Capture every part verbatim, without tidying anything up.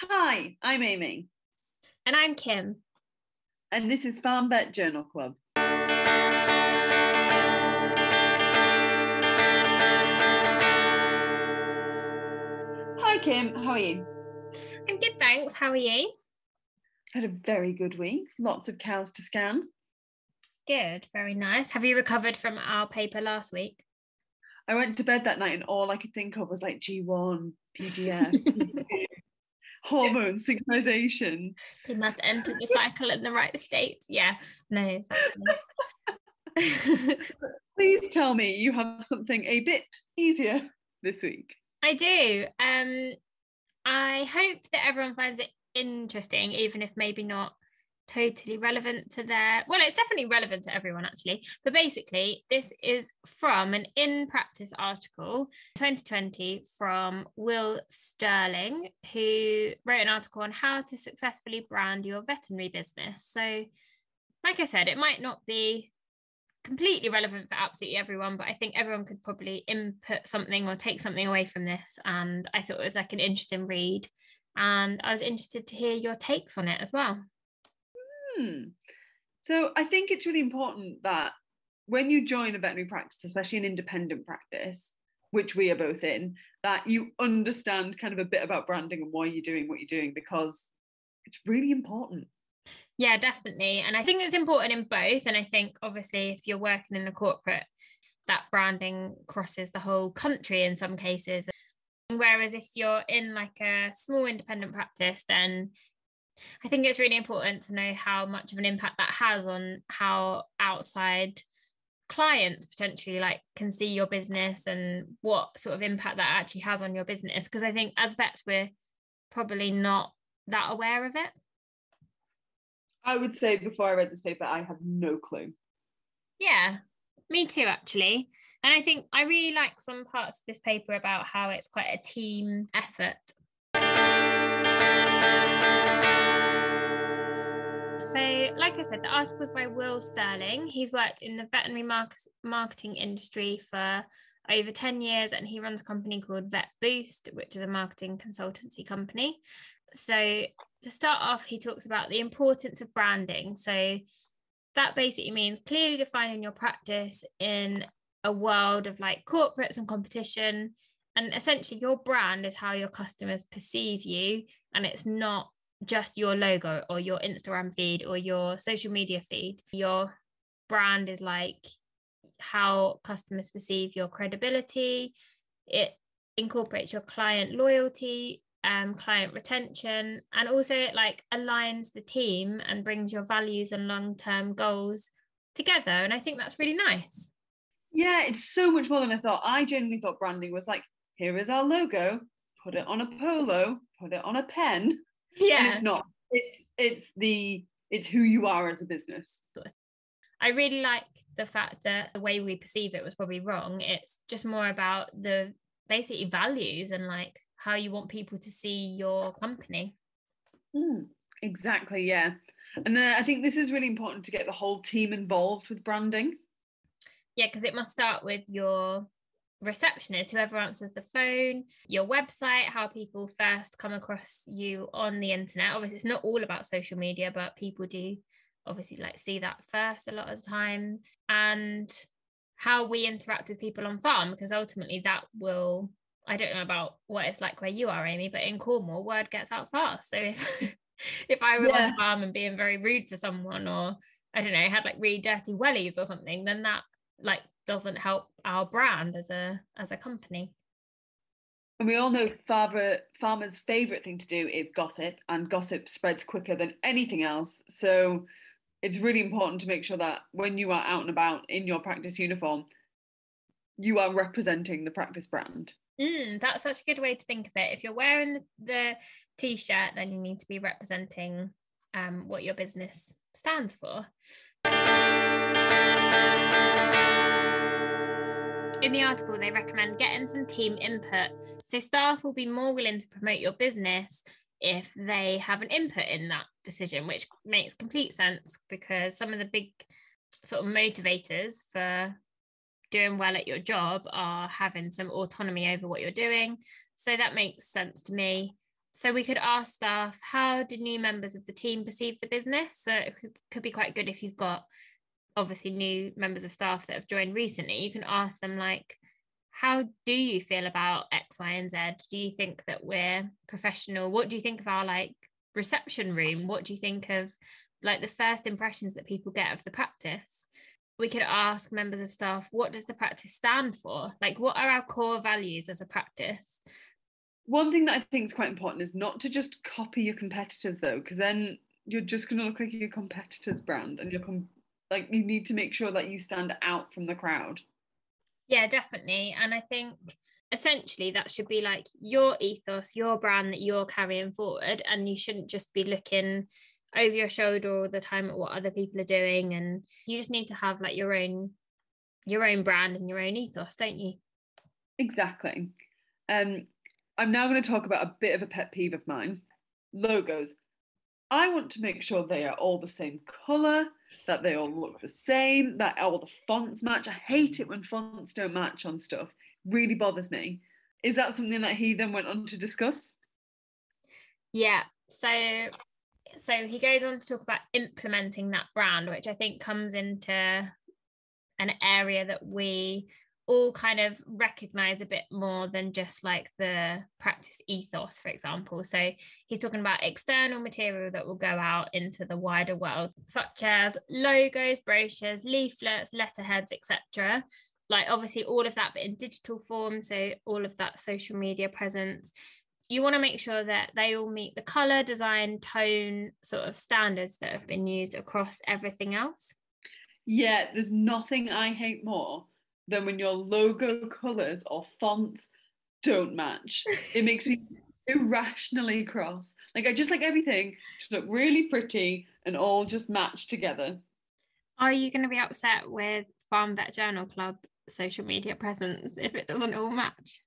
Hi, I'm Amy. And I'm Kim. And this is Farm Vet Journal Club. Hi Kim, how are you? I'm good, thanks. How are you? Had a very good week. Lots of cows to scan. Good, very nice. Have you recovered from our paper last week? I went to bed that night and all I could think of was like G one, P D F, P D F hormone synchronization. They must enter the cycle in the right state. Yeah, no, exactly. Please tell me you have something a bit easier this week. I do. Um, I hope that everyone finds it interesting, even if maybe not totally relevant to their, well, it's definitely relevant to everyone actually, but basically this is from an in practice article twenty twenty from Will Stirling, who wrote an article on how to successfully brand your veterinary business. So like I said, it might not be completely relevant for absolutely everyone, but I think everyone could probably input something or take something away from this, and I thought it was like an interesting read, and I was interested to hear your takes on it as well. Hmm. So I think it's really important that when you join a veterinary practice, especially an independent practice, which we are both in, that you understand kind of a bit about branding and why you're doing what you're doing, because it's really important. Yeah, definitely. And I think it's important in both. And I think obviously if you're working in a corporate, that branding crosses the whole country in some cases. Whereas if you're in like a small independent practice, then I think it's really important to know how much of an impact that has on how outside clients potentially like can see your business and what sort of impact that actually has on your business. Because I think as vets, we're probably not that aware of it. I would say before I read this paper, I have no clue. Yeah, me too, actually. And I think I really like some parts of this paper about how it's quite a team effort. So, like I said, the article's by Will Stirling. He's worked in the veterinary mark- marketing industry for over ten years, and he runs a company called Vet Boost, which is a marketing consultancy company. So, to start off, he talks about the importance of branding. So, that basically means clearly defining your practice in a world of like corporates and competition. And essentially, your brand is how your customers perceive you, and it's not just your logo or your Instagram feed or your social media feed. Your brand is like how customers perceive your credibility. It incorporates your client loyalty, um, client retention, and also it like aligns the team and brings your values and long-term goals together. And I think that's really nice. Yeah, it's so much more than I thought. I genuinely thought branding was like, here is our logo, put it on a polo, put it on a pen. Yeah, and it's not. It's it's the it's who you are as a business. I really like the fact that the way we perceive it was probably wrong. It's just more about the basically values and like how you want people to see your company. Mm, exactly. Yeah, and uh, I think this is really important to get the whole team involved with branding. Yeah, because it must start with your receptionist, whoever answers the phone, your website, how people first come across you on the internet. Obviously it's not all about social media, but people do obviously like see that first a lot of the time, and how we interact with people on farm, because ultimately that will, I don't know about what it's like where you are, Amy, but in Cornwall word gets out fast. So if if I was yeah. on farm and being very rude to someone, or I don't know, had like really dirty wellies or something, then that like doesn't help our brand as a as a company. And we all know farmer, farmers' favourite thing to do is gossip, and gossip spreads quicker than anything else. So it's really important to make sure that when you are out and about in your practice uniform, you are representing the practice brand. Mm, that's such a good way to think of it. If you're wearing the, the t-shirt, then you need to be representing um, what your business stands for. In the article, they recommend getting some team input. So staff will be more willing to promote your business if they have an input in that decision, which makes complete sense, because some of the big sort of motivators for doing well at your job are having some autonomy over what you're doing. So that makes sense to me. So we could ask staff, how do new members of the team perceive the business? So it could be quite good if you've got obviously new members of staff that have joined recently. You can ask them, like, how do you feel about X, Y, and Z? Do you think that we're professional? What do you think of our, like, reception room? What do you think of, like, the first impressions that people get of the practice? We could ask members of staff, what does the practice stand for? Like, what are our core values as a practice? One thing that I think is quite important is not to just copy your competitors, though, because then you're just going to look like your competitor's brand, and you're com- like you need to make sure that you stand out from the crowd. Yeah, definitely. And I think essentially that should be like your ethos, your brand that you're carrying forward, and you shouldn't just be looking over your shoulder all the time at what other people are doing. And you just need to have like your own your own brand and your own ethos, don't you? Exactly. Um I'm now going to talk about a bit of a pet peeve of mine, logos. I want to make sure they are all the same colour, that they all look the same, that all the fonts match. I hate it when fonts don't match on stuff. Really bothers me. Is that something that he then went on to discuss? Yeah, so so he goes on to talk about implementing that brand, which I think comes into an area that we all kind of recognize a bit more than just like the practice ethos, for example. So he's talking about external material that will go out into the wider world, such as logos, brochures, leaflets, letterheads, et cetera. Like obviously all of that, but in digital form. So all of that social media presence. You want to make sure that they all meet the color, design, tone sort of standards that have been used across everything else. Yeah, there's nothing I hate more than when your logo colours or fonts don't match. It makes me irrationally cross. Like, I just like everything to look really pretty and all just match together. Are you going to be upset with Farm Vet Journal Club social media presence if it doesn't all match?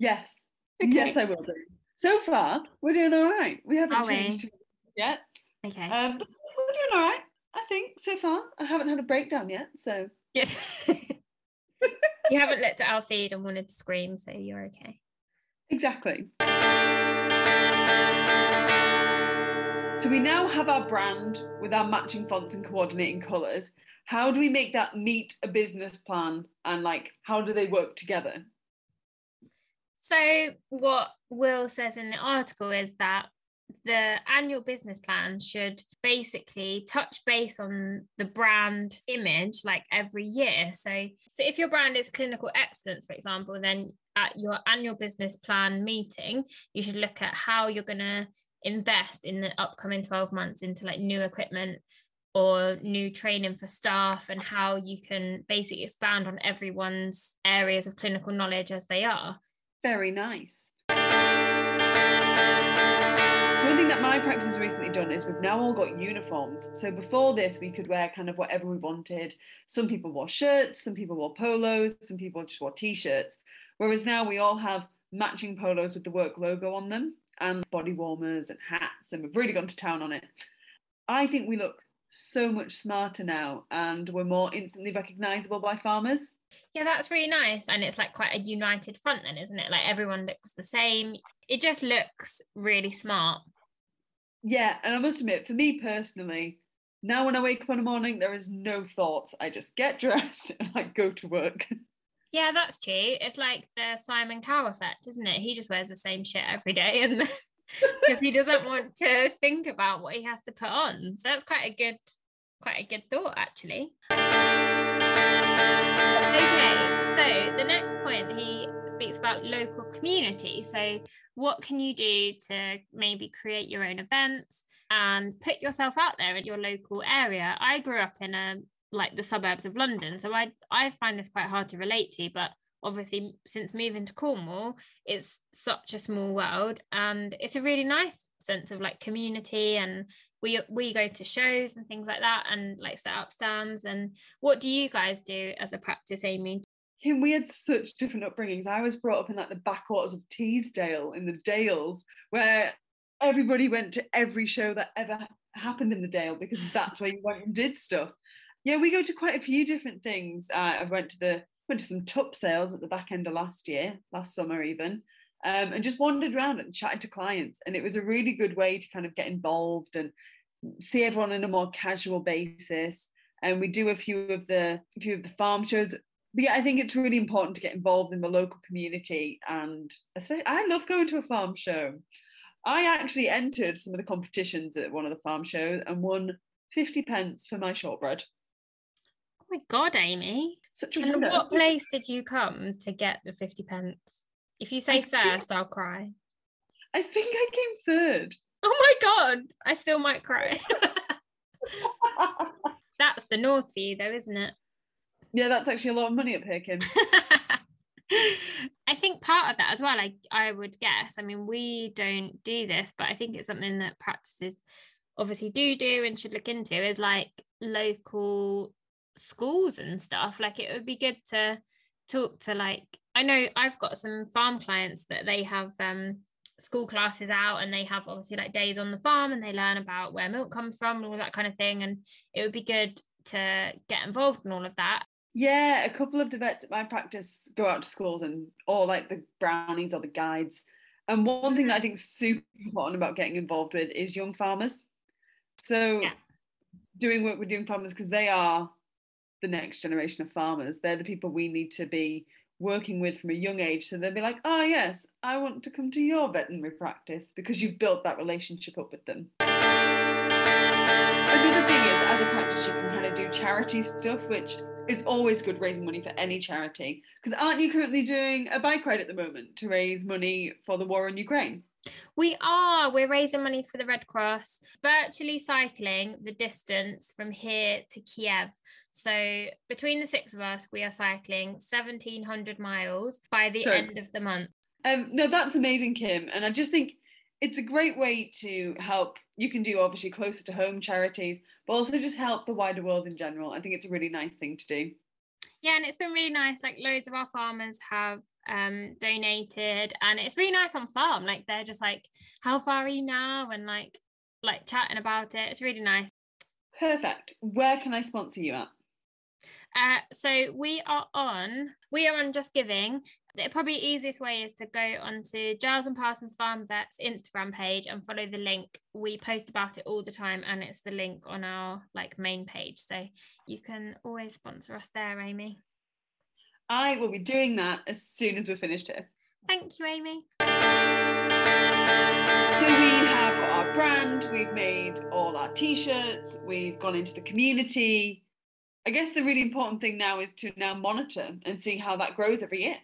Yes. Okay. Yes, I will do. So far, we're doing all right. We haven't Are changed we? yet. Okay. Um, but we're doing all right, I think, so far. I haven't had a breakdown yet, so... Yes. You haven't looked at our feed and wanted to scream, so you're okay. Exactly. So we now have our brand with our matching fonts and coordinating colours. How do we make that meet a business plan, and like how do they work together? So what Will says in the article is that the annual business plan should basically touch base on the brand image like every year. So, so if your brand is clinical excellence, for example, then at your annual business plan meeting, you should look at how you're going to invest in the upcoming twelve months into like new equipment or new training for staff, and how you can basically expand on everyone's areas of clinical knowledge as they are. Very nice. So one thing that my practice has recently done is we've now all got uniforms. So before this, we could wear kind of whatever we wanted. Some people wore shirts, some people wore polos, some people just wore T-shirts. Whereas now we all have matching polos with the work logo on them, and body warmers and hats, and we've really gone to town on it. I think we look so much smarter now, and we're more instantly recognisable by farmers. Yeah, that's really nice. And it's like quite a united front then, isn't it? Like everyone looks the same. It just looks really smart. Yeah, and I must admit, for me personally, now when I wake up in the morning, there is no thoughts. I just get dressed and I go to work. Yeah, that's true. It's like the Simon Cowell effect, isn't it? He just wears the same shit every day, and because he doesn't want to think about what he has to put on. So that's quite a good, quite a good thought, actually. Okay, so the next point he speaks about local community. So what can you do to maybe create your own events and put yourself out there in your local area? I grew up in a like the suburbs of London, so I I find this quite hard to relate to, but obviously since moving to Cornwall, it's such a small world, and it's a really nice sense of like community, and we we go to shows and things like that, and like set up stands. And what do you guys do as a practice, Amy? Kim, we had such different upbringings. I was brought up in like the backwaters of Teesdale in the Dales, where everybody went to every show that ever happened in the Dale, because that's where you went and did stuff. Yeah, we go to quite a few different things. Uh, I went to the went to some tup sales at the back end of last year, last summer even. um, and just wandered around and chatted to clients. And it was a really good way to kind of get involved and see everyone on a more casual basis. And we do a few of the a few of the farm shows. But yeah, I think it's really important to get involved in the local community. And especially, I love going to a farm show. I actually entered some of the competitions at one of the farm shows and won fifty pence for my shortbread. Oh my God, Amy. Such a and winner. What place did you come to get the fifty pence? If you say I first, think, I'll cry. I think I came third. Oh my God, I still might cry. That's the north for you though, isn't it? Yeah, that's actually a lot of money up here, Kim. I think part of that as well, I, I would guess, I mean, we don't do this, but I think it's something that practices obviously do do and should look into, is like local schools and stuff. Like it would be good to talk to, like, I know I've got some farm clients that they have um school classes out, and they have obviously like days on the farm and they learn about where milk comes from and all that kind of thing, and it would be good to get involved in all of that. Yeah, a couple of the vets at my practice go out to schools and or like the brownies or the guides. And one thing that I think is super important about getting involved with is young farmers. So yeah. Doing work with young farmers, because they are the next generation of farmers. They're the people we need to be working with from a young age. So they'll be like, oh yes, I want to come to your veterinary practice, because you've built that relationship up with them. Another thing is, as a practice, you can kind of do charity stuff, which is always good, raising money for any charity. Because aren't you currently doing a bike ride at the moment to raise money for the war in Ukraine? We are. We're raising money for the Red Cross, virtually cycling the distance from here to Kiev. So between the six of us, we are cycling seventeen hundred miles by the Sorry. end of the month. Um, no, that's amazing, Kim. And I just think it's a great way to help. You can do obviously closer to home charities, but also just help the wider world in general. I think it's a really nice thing to do. Yeah, and it's been really nice. Like loads of our farmers have um, donated, and it's really nice on farm. Like they're just like, how far are you now? And like, like chatting about it. It's really nice. Perfect. Where can I sponsor you at? Uh, so we are on, we are on Just Giving. The probably easiest way is to go onto Giles and Parsons Farm Vet's Instagram page and follow the link. We post about it all the time, and it's the link on our like main page. So you can always sponsor us there, Amy. I will be doing that as soon as we're finished here. Thank you, Amy. So we have got our brand, we've made all our t-shirts, we've gone into the community. I guess the really important thing now is to now monitor and see how that grows every year.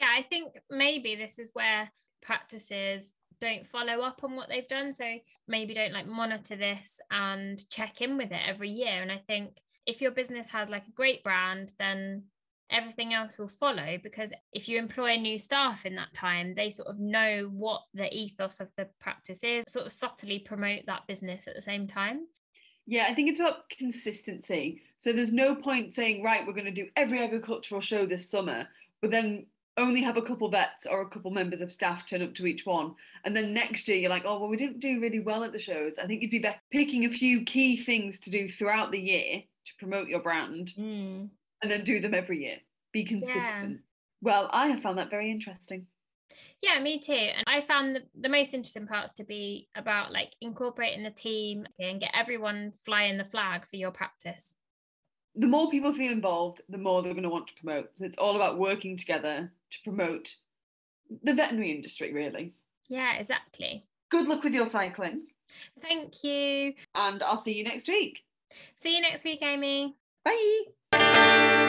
Yeah, I think maybe this is where practices don't follow up on what they've done. So maybe don't like monitor this and check in with it every year. And I think if your business has like a great brand, then everything else will follow, because if you employ new staff in that time, they sort of know what the ethos of the practice is, sort of subtly promote that business at the same time. Yeah, I think it's about consistency. So there's no point saying, right, we're going to do every agricultural show this summer, but then only have a couple vets or a couple members of staff turn up to each one. And then next year you're like, oh, well, we didn't do really well at the shows. I think you'd be better picking a few key things to do throughout the year to promote your brand mm. and then do them every year. Be consistent. Yeah. Well, I have found that very interesting. Yeah, me too. And I found the, the most interesting parts to be about like incorporating the team and get everyone flying the flag for your practice. The more people feel involved, the more they're going to want to promote. So it's all about working together to promote the veterinary industry, really. Yeah, exactly. Good luck with your cycling. Thank you. And I'll see you next week. See you next week, Amy. Bye.